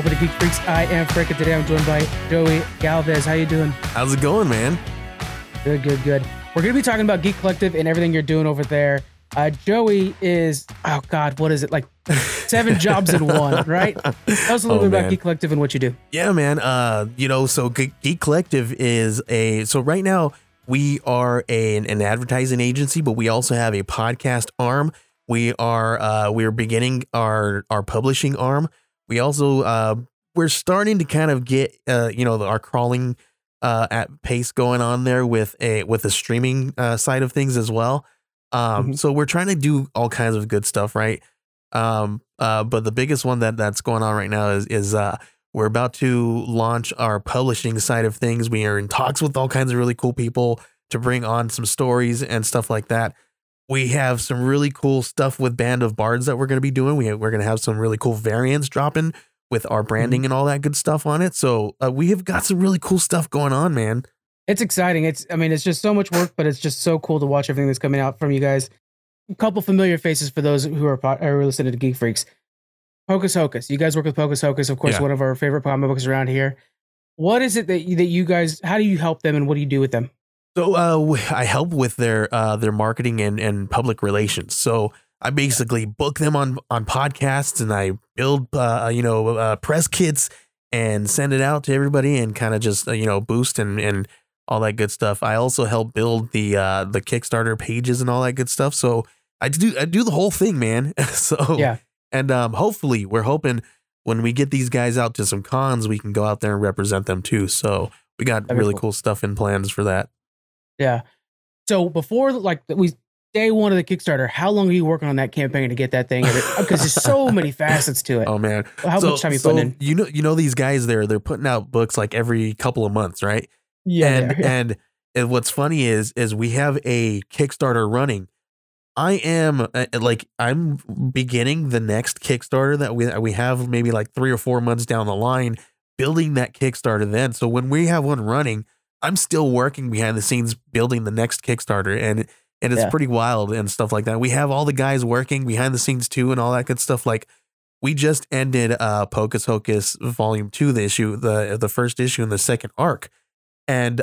over to Geek Freaks. I am Frick, and today I'm joined by Joey Galvez. How you doing? How's it going, man? Good. We're going to be talking about Geek Collective and everything you're doing over there. Joey is, oh God, what is it? Like 7 jobs in one, right? Tell us a little bit about Geek Collective and what you do. Yeah, man. So Geek Collective is so right now we are an advertising agency, but we also have a podcast arm. We're beginning our publishing arm. We also, we're starting to kind of get, our crawling at pace going on there with a streaming side of things as well. So we're trying to do all kinds of good stuff, right? But the biggest one that's going on right now is we're about to launch our publishing side of things. We are in talks with all kinds of really cool people to bring on some stories and stuff like that. We have some really cool stuff with Band of Bards that we're going to be doing. We're going to have some really cool variants dropping with our branding and all that good stuff on it. So we have got some really cool stuff going on, man. It's exciting. It's just so much work, but it's just so cool to watch everything that's coming out from you guys. A couple familiar faces for those who are listening to Geek Freaks. Pocus Hocus. You guys work with Pocus Hocus, of course, one of our favorite comic books around here. What is it that you guys, how do you help them and what do you do with them? So I help with their marketing and public relations. So I basically book them on podcasts and I build, press kits and send it out to everybody and kind of just, boost and all that good stuff. I also help build the Kickstarter pages and all that good stuff. So I do the whole thing, man. So, yeah. And hopefully we're hoping when we get these guys out to some cons, we can go out there and represent them too. So we got really cool stuff in plans for that. Yeah. So before day one of the Kickstarter, how long are you working on that campaign to get that thing? Because there's so many facets to it. Oh man. How much time are you putting in? You know these guys they're putting out books like every couple of months, right? And what's funny is we have a Kickstarter running. I am I'm beginning the next Kickstarter that we have maybe like 3 or 4 months down the line, building that Kickstarter then. So when we have one running, I'm still working behind the scenes, building the next Kickstarter and it's pretty wild and stuff like that. We have all the guys working behind the scenes too, and all that good stuff. Like we just ended Pocus Hocus Volume 2, the issue, the first issue and the second arc. And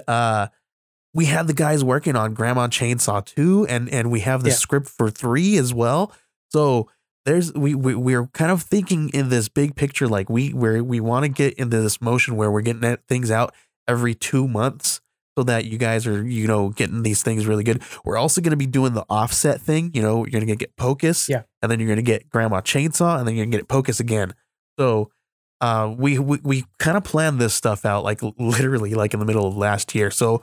we have the guys working on Grandma Chainsaw 2 and we have the script for 3 as well. So there's we're kind of thinking in this big picture, like we want to get into this motion where we're getting things out every 2 months so that you guys are, getting these things really good. We're also going to be doing the offset thing. You're going to get Pocus and then you're going to get Grandma Chainsaw and then you're going to get Pocus again. So we kind of planned this stuff out literally in the middle of last year. So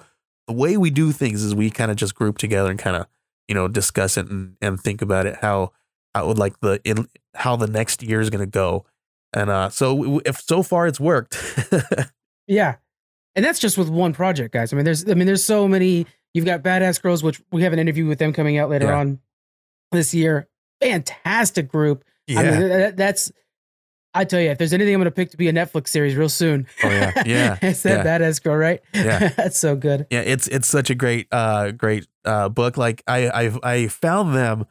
the way we do things is we kind of just group together and kind of discuss it and think about it how the next year is going to go. And so if so far it's worked. Yeah. And that's just with one project, guys. I mean there's so many. You've got Badass Girls, which we have an interview with them coming out later on this year. Fantastic group. Yeah. I mean that's I tell you, if there's anything I'm going to pick to be a Netflix series real soon. Oh yeah. It's that Badass Girl, right? Yeah. That's so good. Yeah. It's such a great book. Like I found them,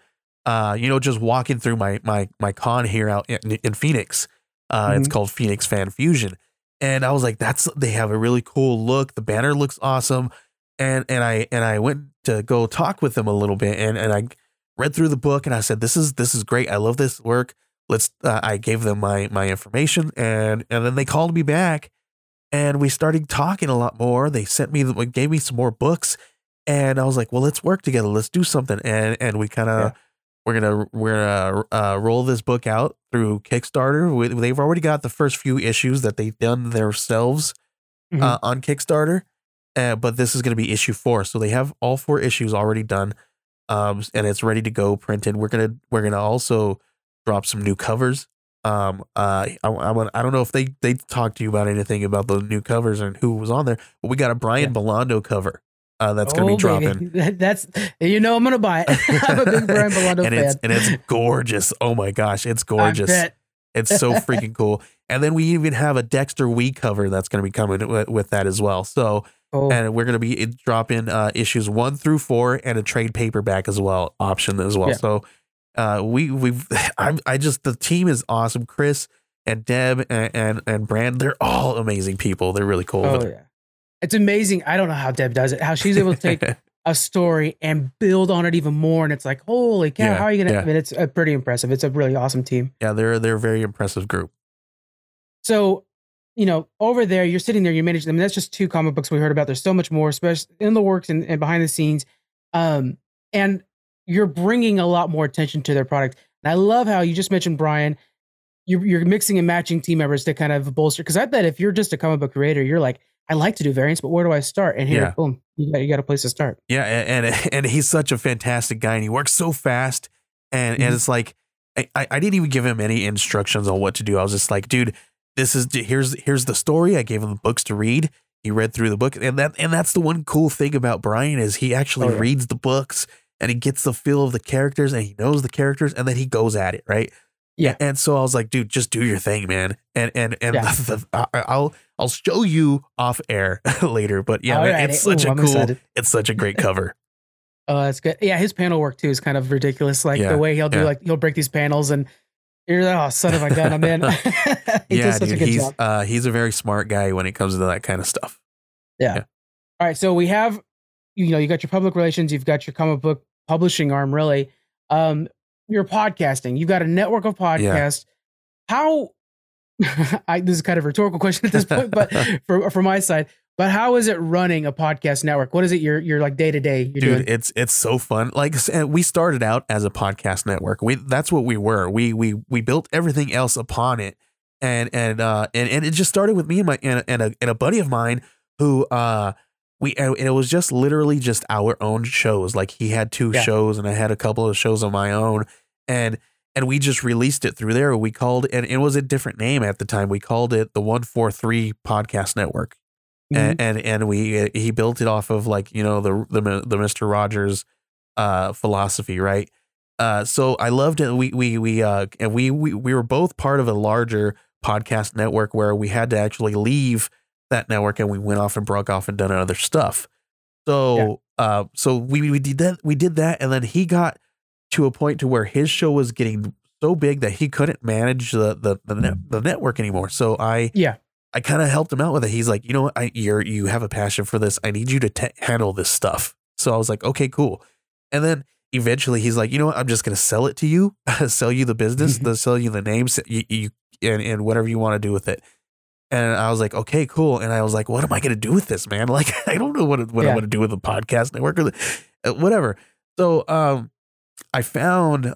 just walking through my con here out in Phoenix. It's called Phoenix Fan Fusion. And I was like, they have a really cool look. The banner looks awesome. And I went to go talk with them a little bit and I read through the book and I said, this is great. I love this work. I gave them my information and then they called me back and we started talking a lot more. They gave me some more books and I was like, well, let's work together. Let's do something. And we kind of, we're going to roll this book out through Kickstarter. They've already got the first few issues that they've done themselves on Kickstarter. But this is going to be issue 4. So they have all 4 issues already done. And it's ready to go printed. We're going to also drop some new covers. I don't know if they talked to you about anything about the new covers and who was on there, but we got a Brian Bolland cover that's going to be dropping. That's I'm going to buy it. I'm a big Brian Bolland fan. It's gorgeous. Oh my gosh, it's gorgeous. It's so freaking cool. And then we even have a Dexter Wee cover that's going to be coming with that as well. So and we're going to be dropping issues 1 through 4 and a trade paperback as well option as well. Yeah. So. The team is awesome. Chris and Deb and Brand, they're all amazing people. They're really cool. Oh, yeah. It's amazing. I don't know how Deb does it, how she's able to take a story and build on it even more. And it's like, holy cow, how are you going to, I mean, it's pretty impressive. It's a really awesome team. Yeah. They're a very impressive group. So, you know, over there, you're sitting there, you manage them. I mean, that's just two comic books we heard about. There's so much more, especially in the works and behind the scenes. And you're bringing a lot more attention to their product. And I love how you just mentioned, Brian, you're mixing and matching team members to kind of bolster. Because I bet if you're just a comic book creator, you're like, I like to do variants, but where do I start? And here, boom, you got a place to start. Yeah, and he's such a fantastic guy, and he works so fast. And and it's like, I didn't even give him any instructions on what to do. I was just like, dude, here's the story. I gave him the books to read. He read through the book, and that's the one cool thing about Brian is he actually reads the books and he gets the feel of the characters and he knows the characters, and then he goes at it, right? Yeah. And so I was like, dude, just do your thing, man. And I'll show you off air later. But yeah, man, it's such a great cover. Oh, that's good. Yeah, his panel work too is kind of ridiculous. Like the way he'll do, like he'll break these panels and. You're like, oh, son of a gun, I'm in. He does such a good job. He's a very smart guy when it comes to that kind of stuff. Yeah. All right. So we have, you got your public relations, you've got your comic book publishing arm, really. You're podcasting. You've got a network of podcasts. Yeah. This is kind of a rhetorical question at this point, but from my side, but how is it running a podcast network? What is it you're like day to day? Dude, doing? It's so fun. Like we started out as a podcast network. That's what we were. We built everything else upon it, and it just started with me and a buddy of mine who it was just literally just our own shows. Like he had two shows and I had a couple of shows on my own, and we just released it through there. We called it, and it was a different name at the time. We called it the 143 Podcast Network. And he built it off of like, the Mr. Rogers philosophy. Right. So I loved it. We were both part of a larger podcast network where we had to actually leave that network, and we went off and broke off and done other stuff. So, so we did that. And then he got to a point to where his show was getting so big that he couldn't manage the network anymore. So I kind of helped him out with it. He's like, you know what? You have a passion for this. I need you to handle this stuff. So I was like, okay, cool. And then eventually he's like, you know what? I'm just going to sell it to you, sell you the business, sell you the names and whatever you want to do with it. And I was like, okay, cool. And I was like, what am I going to do with this, man? Like, I don't know what I want to do with the podcast network or whatever. So I found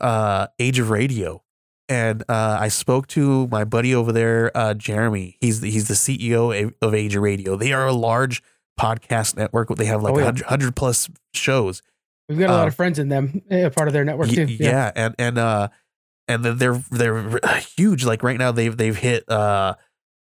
Age of Radio. And I spoke to my buddy over there, Jeremy. He's the CEO of Age of Radio. They are a large podcast network. They have like 100 plus shows. We've got a lot of friends in them, a part of their network too. Yeah. And then they're huge. Like right now, they've hit million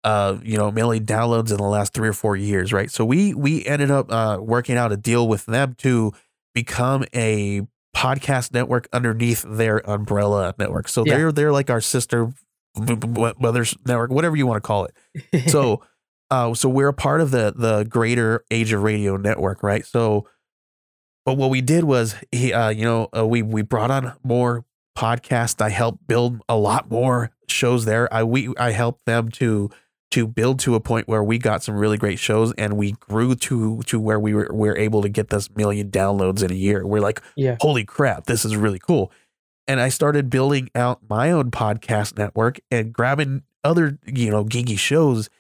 downloads in the last 3 or 4 years, right? So we ended up working out a deal with them to become a podcast network underneath their umbrella network. So they're like our sister mother's network, whatever you want to call it. So, so we're a part of the greater Age of Radio network. Right. So, but what we did was we brought on more podcasts. I helped build a lot more shows there. I helped them to build to a point where we got some really great shows, and we grew to where we were able to get this 1 million downloads in a year. We're like, holy crap, this is really cool. And I started building out my own podcast network and grabbing other, geeky shows.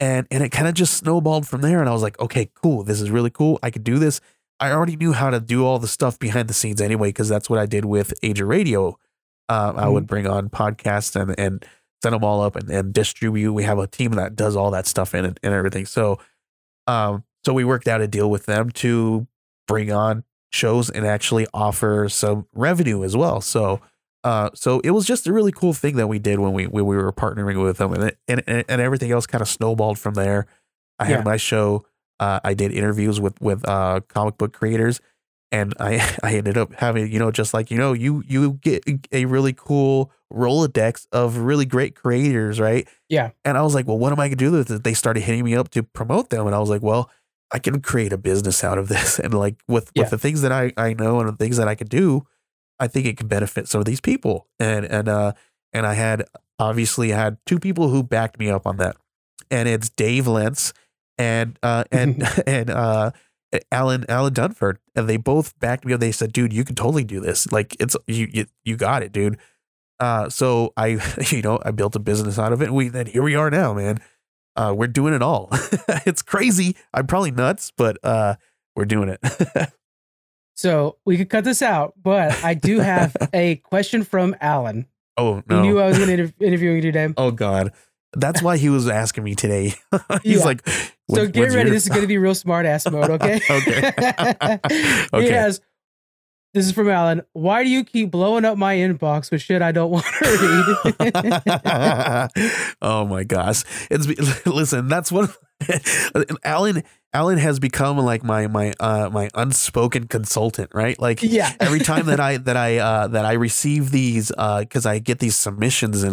And it kind of just snowballed from there. And I was like, okay, cool. This is really cool. I could do this. I already knew how to do all the stuff behind the scenes anyway, because that's what I did with Age of Radio. I would bring on podcasts and set them all up and distribute. We have a team that does all that stuff and everything. So, so we worked out a deal with them to bring on shows and actually offer some revenue as well. So, so it was just a really cool thing that we did when we were partnering with them, and everything else kind of snowballed from there. I had my show. I did interviews with comic book creators, and I ended up having, you get a really cool Rolodex of really great creators, right? Yeah. And I was like, well, what am I going to do with it? They started hitting me up to promote them. And I was like, well, I can create a business out of this. And like with the things that I know and the things that I could do, I think it could benefit some of these people. And I had obviously I had two people who backed me up on that, and it's Dave Lentz and Alan Dunford, and they both backed me up. They said, dude, you can totally do this. Like, it's you got it, dude. So I built a business out of it. Then here we are now, man. We're doing it all. It's crazy. I'm probably nuts, but we're doing it. So we could cut this out, but I do have a question from Alan. Oh, no. He knew I was going to interview you today. Oh, God. That's why he was asking me today. He's like, so get ready. This is going to be real smart ass mode. Okay. Okay. He has, this is from Alan. Why do you keep blowing up my inbox with shit I don't want to read? Oh my gosh. Listen, that's what Alan has become, like my unspoken consultant, right? Like, yeah. Every time that I receive these, cause I get these submissions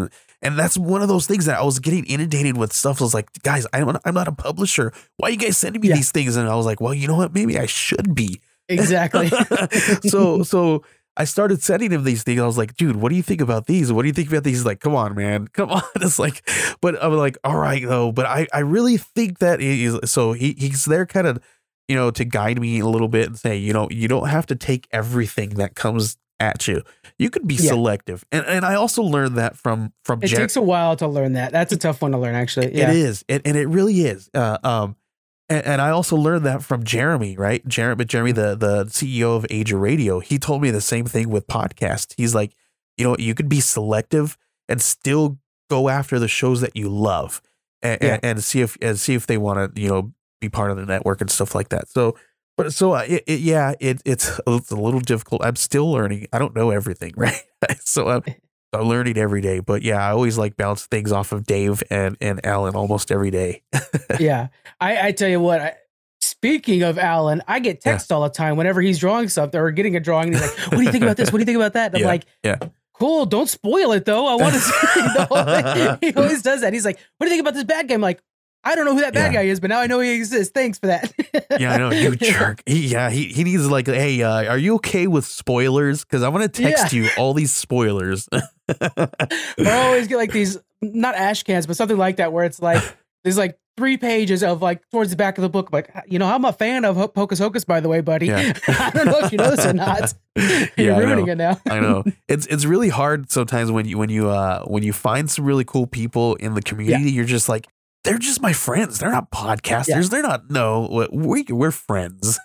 and that's one of those things that I was getting inundated with stuff. I was like, guys, I'm not a publisher. Why are you guys sending me these things? And I was like, well, you know what? Maybe I should be. Exactly. So I started sending him these things. I was like, dude, what do you think about these? What do you think about these? He's like, come on, man. Come on. It's like, but I'm like, all right, though. But I really think that so he's there kind of, to guide me a little bit and say, you don't have to take everything that comes at you. You can be selective. And I also learned that from Jeremy. It takes a while to learn that. That's a tough one to learn, actually. Yeah. It is. And it really is. And I also learned that from Jeremy, right? Jeremy, the CEO of Age of Radio, he told me the same thing with podcasts. He's like, you could be selective and still go after the shows that you love, and see if they want to, be part of the network and stuff like that. So, but it's a little difficult. I'm still learning. I don't know everything, right? So I'm learning every day, but I always like bounce things off of Dave and Alan almost every day. Yeah. I tell you what, speaking of Alan, I get texts all the time whenever he's drawing something or getting a drawing. And he's like, what do you think about this? What do you think about that? And I'm like, cool. Don't spoil it though. I want to see the whole thing. He always does that. He's like, what do you think about this bad guy? I'm like, I don't know who that bad guy is, but now I know he exists. Thanks for that. I know. You jerk. He needs like, hey, are you okay with spoilers? Because I want to text you all these spoilers. I always get like these, not ash cans, but something like that, where it's like, there's like 3 pages of like towards the back of the book. I'm like, I'm a fan of Pocus Hocus, by the way, buddy. Yeah. I don't know if you know this or not. You're ruining it now. I know. It's really hard sometimes when you find some really cool people in the community, you're just like, they're just my friends. They're not podcasters. They're not. No, we're friends.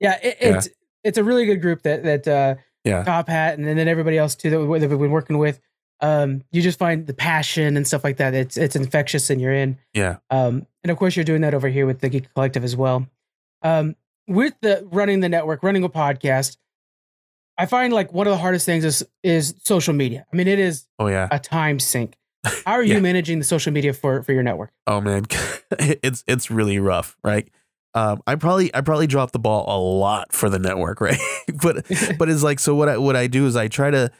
It's a really good group that Top Hat and then everybody else too that we've been working with. You just find the passion and stuff like that. It's infectious and you're in. Yeah. And of course you're doing that over here with the Geek Collective as well. With the running the network, running a podcast, I find like one of the hardest things is social media. I mean, it is a time sink. How are you managing the social media for your network? Oh man, it's really rough, right? I probably dropped the ball a lot for the network, right? but it's like, so what I do is I try to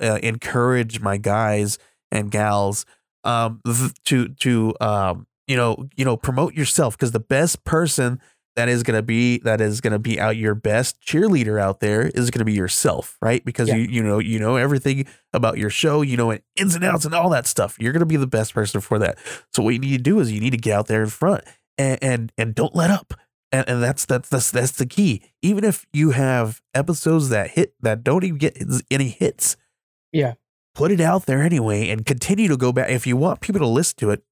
encourage my guys and gals to promote yourself, because the best person that is gonna be out your best cheerleader out there is gonna be yourself, right? Because you know everything about your show, and ins and outs and all that stuff. You're gonna be the best person for that. So what you need to do is you need to get out there in front and don't let up. And that's the key. Even if you have episodes that don't even get any hits, put it out there anyway and continue to go back. If you want people to listen to it,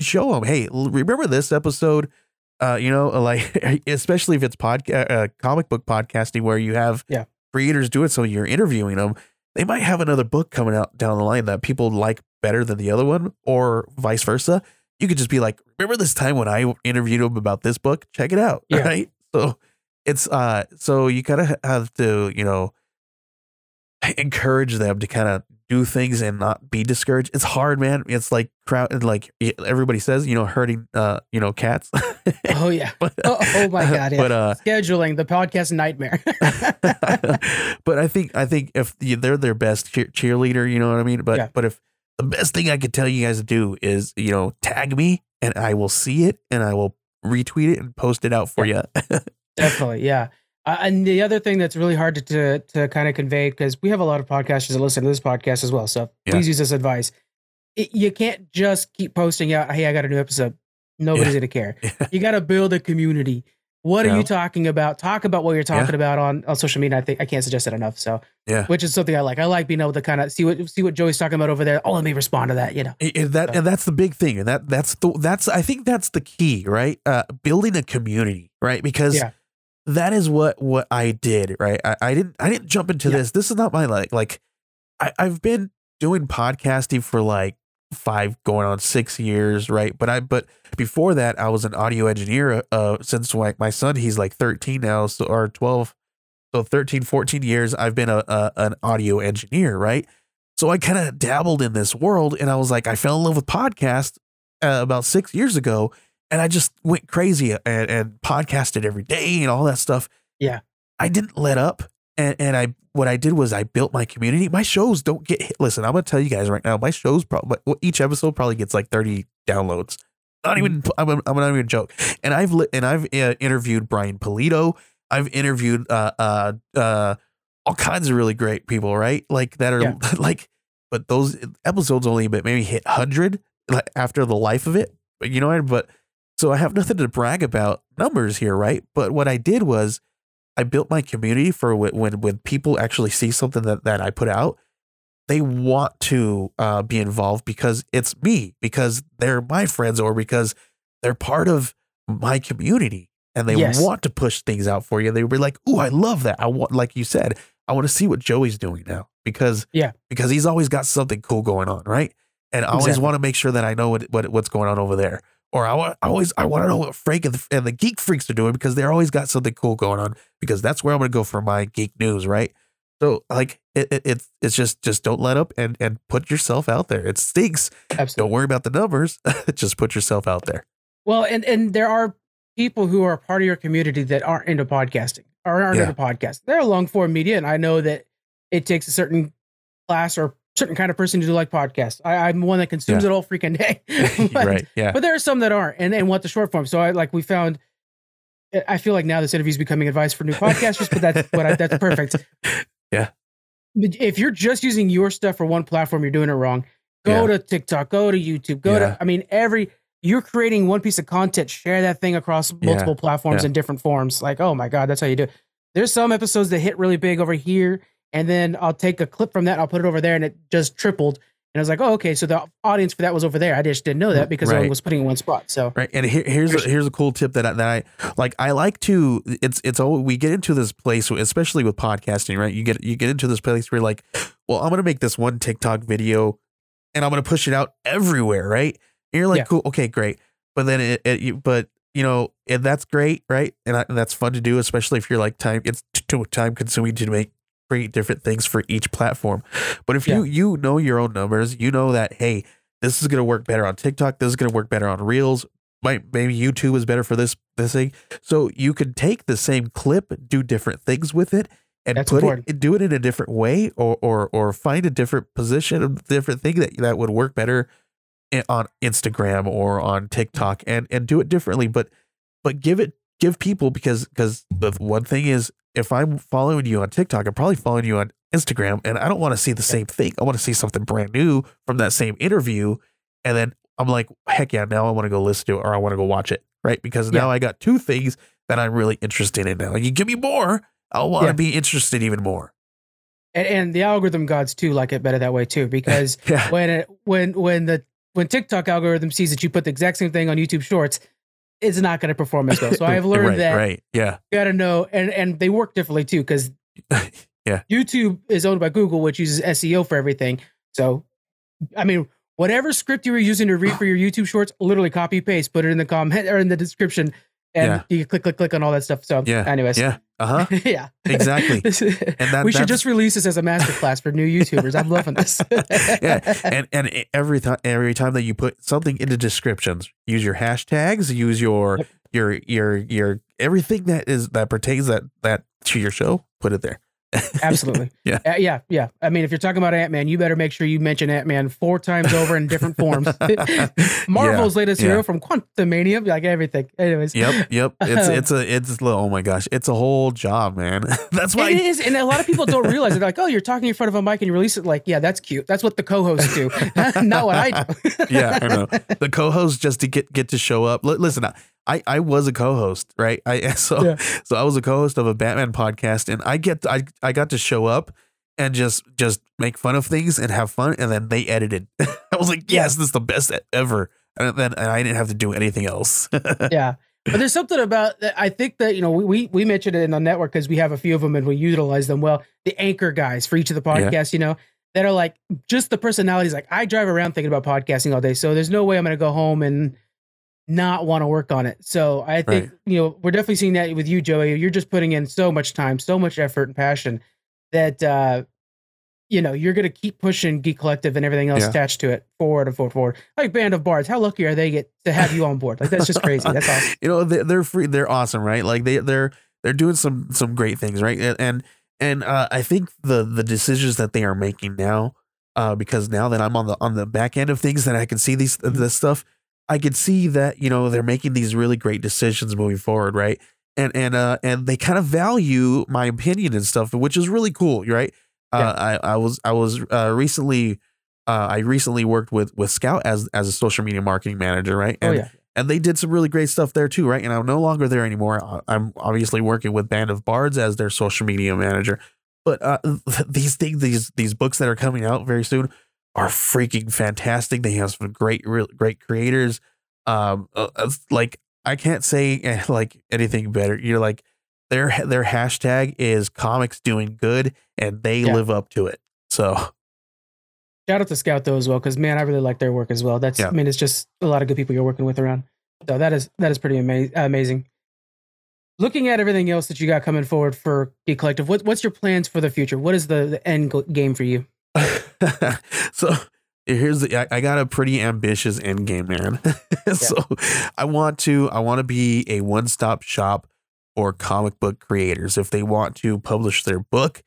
show them, hey, remember this episode. Especially if it's comic book podcasting where you have creators do it, so you're interviewing them, they might have another book coming out down the line that people like better than the other one, or vice versa. You could just be like, remember this time when I interviewed them about this book? Check it out, right? So it's so you kind of have to, encourage them to kind of do things and not be discouraged. It's hard, man. It's like crowd, like everybody says, herding, cats. Oh yeah. Oh my God. Yeah. But, scheduling the podcast nightmare. But I think if they're their best cheerleader, you know what I mean? But, but if the best thing I could tell you guys to do is, tag me and I will see it and I will retweet it and post it out for you. Definitely. Yeah. And the other thing that's really hard to kind of convey, because we have a lot of podcasters that listen to this podcast as well, so please use this advice. You can't just keep posting out, hey, I got a new episode. Nobody's going to care. You got to build a community. What are you talking about? Talk about what you're talking about on social media. I think I can't suggest it enough. So, which is something I like. I like being able to kind of see what Joey's talking about over there. Oh, let me respond to that. You know, and that's the big thing. And that's I think that's the key, right? Building a community, right? Because that is what I did, right? I didn't jump into this. This is not my like I've been doing podcasting for like 5 going on 6 years, right? But before that I was an audio engineer since like my son, he's like 13 now, so, or 12, so 13-14 years I've been an audio engineer, right? So I kind of dabbled in this world, and I was like, I fell in love with podcasts about 6 years ago, and I just went crazy and podcasted every day and all that stuff. I didn't let up. And I, what I did was I built my community. My shows don't get hit. Listen, I'm going to tell you guys right now, my shows probably, each episode probably gets like 30 downloads. Not even, I'm not even joke. And I've interviewed Brian Pulido. I've interviewed, all kinds of really great people, right? Like that are like, but those episodes only, but maybe hit 100 after the life of it, but you know, but so I have nothing to brag about numbers here. Right. But what I did was, I built my community for when people actually see something that I put out, they want to be involved because it's me, because they're my friends, or because they're part of my community, and they want to push things out for you. They were like, "Ooh, I love that. I want," like you said, I want to see what Joey's doing now, because he's always got something cool going on. Right. And I always want to make sure that I know what's going on over there. Or I want to know what Frank and the Geek Freaks are doing, because they're always got something cool going on, because that's where I'm going to go for my geek news, right? So like it's just don't let up and put yourself out there. It stinks. Absolutely. Don't worry about the numbers. Just put yourself out there. Well, and there are people who are part of your community that aren't into podcasting or aren't into podcasts. They're long form media, and I know that it takes a certain class or certain kind of person to do like podcasts. I'm one that consumes it all freaking day, but, but there are some that aren't and want the short form. So I feel like now this interview is becoming advice for new podcasters, but that's perfect. Yeah. If you're just using your stuff for one platform, you're doing it wrong. Go to TikTok, go to YouTube, go to, you're creating one piece of content, share that thing across multiple platforms in different forms. Like, oh my God, that's how you do it. There's some episodes that hit really big over here, and then I'll take a clip from that and I'll put it over there, and it just tripled. And I was like, oh, okay. So the audience for that was over there. I just didn't know that because I was putting it in one spot. So right. And here's a cool tip that I like. I like to, it's all, we get into this place, especially with podcasting, right? You get into this place where you're like, well, I'm going to make this one TikTok video and I'm going to push it out everywhere. Right. And you're like, cool. Okay, great. But then and that's great. Right. And that's fun to do, especially if you're like it's too time consuming to make different things for each platform. But if you know your own numbers, you know that, hey, this is going to work better on TikTok, this is going to work better on Reels, maybe YouTube is better for this thing. So you can take the same clip, do different things with it, and do it in a different way, or find a different position, a different thing that would work better on Instagram or on TikTok, and do it differently, but give people, because the one thing is, if I'm following you on TikTok, I'm probably following you on Instagram, and I don't want to see the same thing. I want to see something brand new from that same interview. And then I'm like, heck yeah, now I want to go listen to it, or I want to go watch it, right? Because now I got two things that I'm really interested in now. Like, you give me more, I'll want to be interested even more. And the algorithm gods too like it better that way too, because when TikTok algorithm sees that you put the exact same thing on YouTube Shorts, it's not going to perform as well. So I've learned that. Right. Yeah. You got to know. And they work differently too, because YouTube is owned by Google, which uses SEO for everything. So, I mean, whatever script you were using to read for your YouTube Shorts, literally copy paste, put it in the comment or in the description, and you click on all that stuff. So anyways. Yeah. Uh-huh. Yeah. Exactly. We should just release this as a masterclass for new YouTubers. I'm loving this. Yeah. And every time that you put something into descriptions, use your hashtags, use your everything that pertains that to your show, put it there. Absolutely. Yeah. Yeah. I mean, if you're talking about Ant-Man, you better make sure you mention Ant-Man 4 times over in different forms. Marvel's latest hero from Quantumania, like everything. Anyways. Yep. It's oh my gosh, it's a whole job, man. That's why it is. And a lot of people don't realize it. They're like, oh, you're talking in front of a mic and you release it. Like, yeah, that's cute. That's what the co-hosts do. Not what I do. Yeah, I know. The co-hosts just to get to show up. Listen, I was a co-host, right? So I was a co-host of a Batman podcast, and I got to show up and just make fun of things and have fun, and then they edited. I was like, yes, this is the best ever, and I didn't have to do anything else. Yeah, but there's something about I think that we mentioned it in the network because we have a few of them and we utilize them well. The anchor guys for each of the podcasts, that are like just the personalities. Like I drive around thinking about podcasting all day, so there's no way I'm going to go home and not want to work on it. So I think, we're definitely seeing that with you, Joey. You're just putting in so much time, so much effort and passion that, you're going to keep pushing Geek Collective and everything else attached to it forward. Like Band of Bards, how lucky are they get to have you on board? Like, that's just crazy. That's awesome. They're free. They're awesome, right? Like they're doing some great things. Right. And I think the decisions that they are making now, because now that I'm on the back end of things that I can see this stuff, I could see that, they're making these really great decisions moving forward. Right. And they kind of value my opinion and stuff, which is really cool. Right. Yeah. I recently worked with Scout as a social media marketing manager. Right. And, and they did some really great stuff there too. Right. And I'm no longer there anymore. I'm obviously working with Band of Bards as their social media manager, but, these things, these books that are coming out very soon are freaking fantastic. They have some great creators. Like I can't say like anything better. You're like their hashtag is comics doing good, and they live up to it. So shout out to Scout though as well, because man, I really like their work as well. That's I mean, it's just a lot of good people you're working with around. So that is pretty amazing. Looking at everything else that you got coming forward for Geek Collective, what's your plans for the future? What is the end game for you? So here's I got a pretty ambitious end game, man. So I want to be a one-stop shop for comic book creators. If they want to publish their book,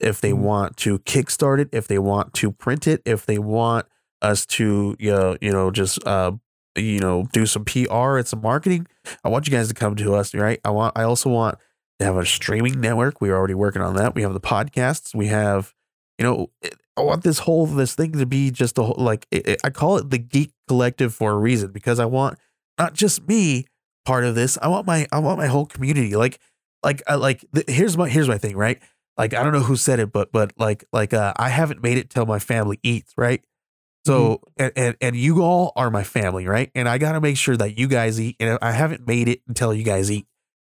if they want to kickstart it, if they want to print it, if they want us to do some PR and some marketing, I want you guys to come to us, right? I also want to have a streaming network. We're already working on that. We have the podcasts. We have I want this thing to be just a whole, like I call it the Geek Collective for a reason, because I want not just me part of this. I want my whole community. Here's my thing, right? Like, I don't know who said it, but I haven't made it till my family eats. Right. So, and you all are my family. Right. And I got to make sure that you guys eat, and I haven't made it until you guys eat.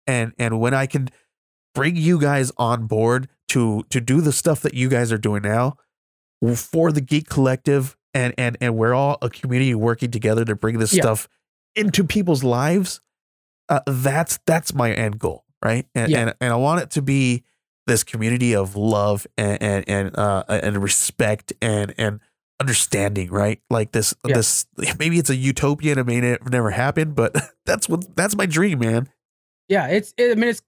And when I can bring you guys on board to do the stuff that you guys are doing now for the Geek Collective, and we're all a community working together to bring this stuff into people's lives. That's my end goal. Right. And I want it to be this community of love and respect and understanding, right? Like this, maybe it's a utopia and it never happened, but that's my dream, man. Yeah, it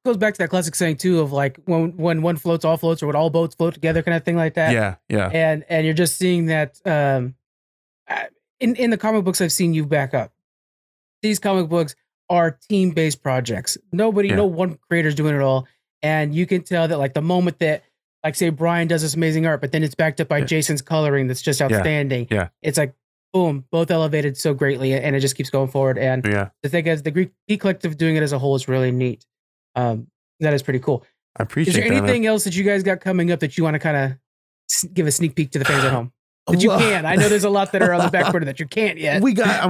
goes back to that classic saying too of like when one floats, all floats, or when all boats float together, kind of thing like that. Yeah. And you're just seeing that in the comic books I've seen you back up. These comic books are team-based projects. No one creator's doing it all, and you can tell that like the moment that like say Brian does this amazing art, but then it's backed up by Jason's coloring that's just outstanding. Yeah. It's like boom, both elevated so greatly, and it just keeps going forward. And the thing is, the Geek Collective doing it as a whole is really neat. That is pretty cool. I appreciate that. Is there anything else that you guys got coming up that you want to kind of give a sneak peek to the fans at home? That you can. I know there's a lot that are on the back burner that you can't yet. We got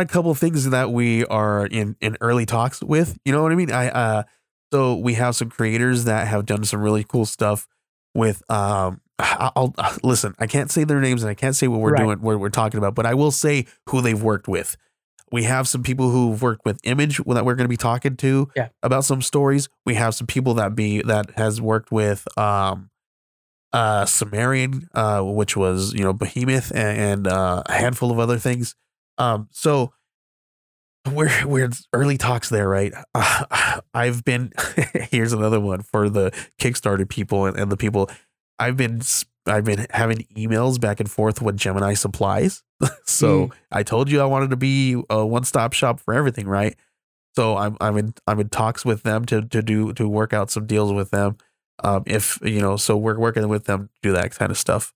a couple of things that we are in early talks with. You know what I mean? So we have some creators that have done some really cool stuff with I'll listen. I can't say their names and I can't say what we're doing, what we're talking about, but I will say who they've worked with. We have some people who've worked with Image that we're going to be talking to about some stories. We have some people that has worked with Sumerian, which was Behemoth, and a handful of other things. So We're early talks there, right? I've been, here's another one for the Kickstarter people and the people. I've been having emails back and forth with Gemini Supplies. So I told you I wanted to be a one-stop shop for everything, right? So I'm in talks with them to work out some deals with them. So we're working with them to do that kind of stuff.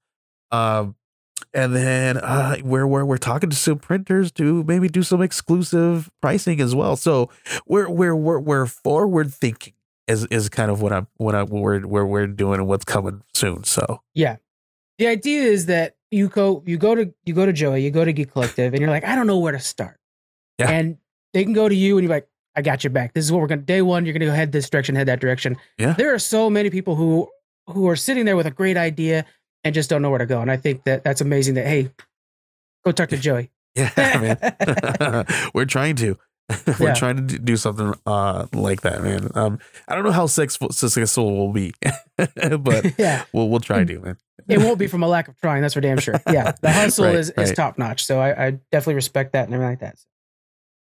And then we're talking to some printers to maybe do some exclusive pricing as well. So we're forward thinking is kind of what we're doing and what's coming soon. So yeah, the idea is that you go to Joey, you go to Geek Collective, and you're like, I don't know where to start. Yeah. And they can go to you, and you're like, I got your back. This is what we're gonna. Day one, you're gonna go head this direction, head that direction. Yeah. There are so many people who are sitting there with a great idea and just don't know where to go. And I think that's amazing that, hey, go talk to Joey. Yeah, man. We're trying to. Trying to do something like that, man. I don't know how successful we'll be, but we'll try to, man. It won't be from a lack of trying. That's for damn sure. Yeah. The hustle is top notch. So I definitely respect that and everything like that.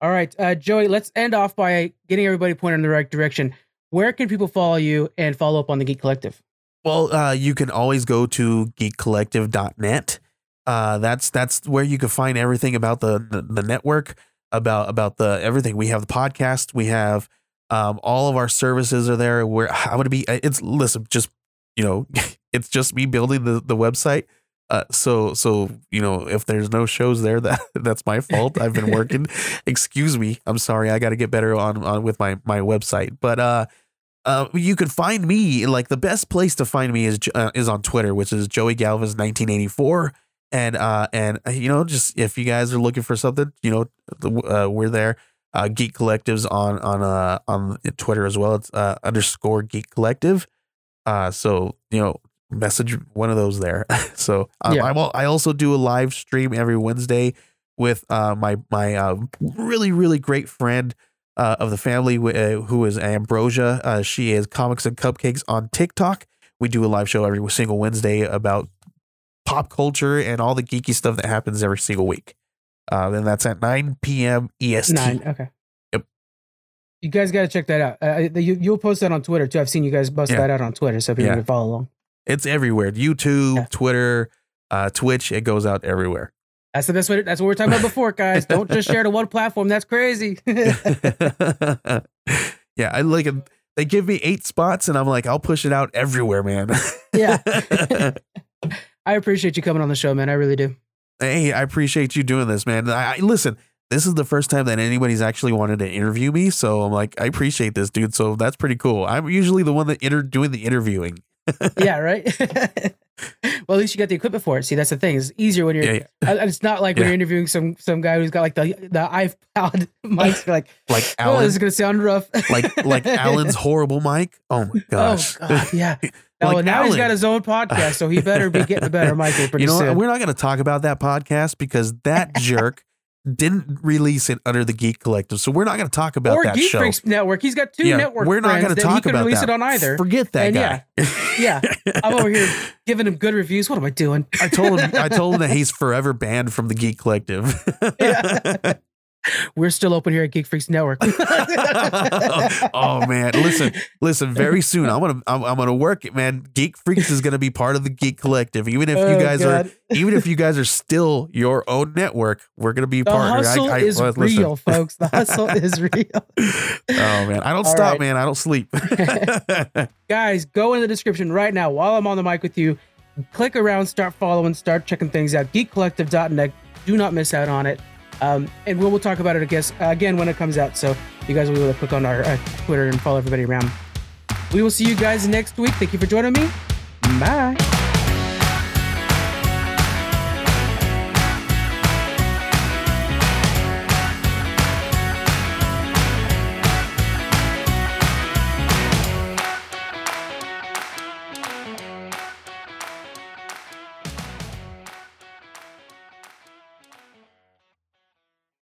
All right, Joey, let's end off by getting everybody pointed in the right direction. Where can people follow you and follow up on the Geek Collective? Well, you can always go to geekcollective.net. That's where you can find everything about the network, about the everything. We have the podcast. We have all of our services are there. It's just me building the website. So if there's no shows there, that's my fault. I've been working. Excuse me. I'm sorry. I got to get better on with my website. But you can find me, like, the best place to find me is on Twitter, which is Joey Galvez 1984. And just if you guys are looking for something, we're there. Geek Collective's on Twitter as well. It's _ Geek Collective. So message one of those there. So I also do a live stream every Wednesday with my really, really great friend of the family who is Ambrosia. She is Comics and Cupcakes on TikTok. We do a live show every single Wednesday about pop culture and all the geeky stuff that happens every single week. And that's at 9 p.m. EST. 9, okay. Yep. You guys got to check that out. You'll post that on Twitter too. I've seen you guys bust that out on Twitter, so people can follow along. It's everywhere. YouTube, Twitter, Twitch. It goes out everywhere. That's the best way. That's what we were talking about before, guys. Don't just share to one platform. That's crazy. I like it. They give me 8 spots, and I'm like, I'll push it out everywhere, man. Yeah. I appreciate you coming on the show, man. I really do. Hey, I appreciate you doing this, man. Listen, this is the first time that anybody's actually wanted to interview me, so I'm like, I appreciate this, dude. So that's pretty cool. I'm usually the one that doing the interviewing. Yeah, right. Well, at least you got the equipment for it. See, that's the thing. It's easier when you're it's not like when you're interviewing some guy who's got like the iPod mics, like Alan, this is gonna sound rough. like Alan's horrible mic. Oh my gosh. Oh god, yeah. Now he's got his own podcast, so he better be getting a better mic here pretty soon. We're not gonna talk about that podcast because that jerk didn't release it under the Geek Collective, so we're not going to talk about that Geek show. Freaks Network. He's got 2 networks. We're not going to talk about release that. It on either. Forget that guy. Yeah. I'm over here giving him good reviews. What am I doing? I told him that he's forever banned from the Geek Collective. We're still open here at Geek Freaks Network. Oh man, listen. Very soon, I'm gonna work it, man. Geek Freaks is gonna be part of the Geek Collective, even if you guys are still your own network. We're gonna be part. The hustle is real, folks. The hustle is real. Oh man, I don't stop, man. I don't sleep. Guys, go in the description right now while I'm on the mic with you. Click around, start following, start checking things out. GeekCollective.net. Do not miss out on it. And we'll talk about it again when it comes out. So you guys will be able to click on our Twitter and follow everybody around. We will see you guys next week. Thank you for joining me. Bye.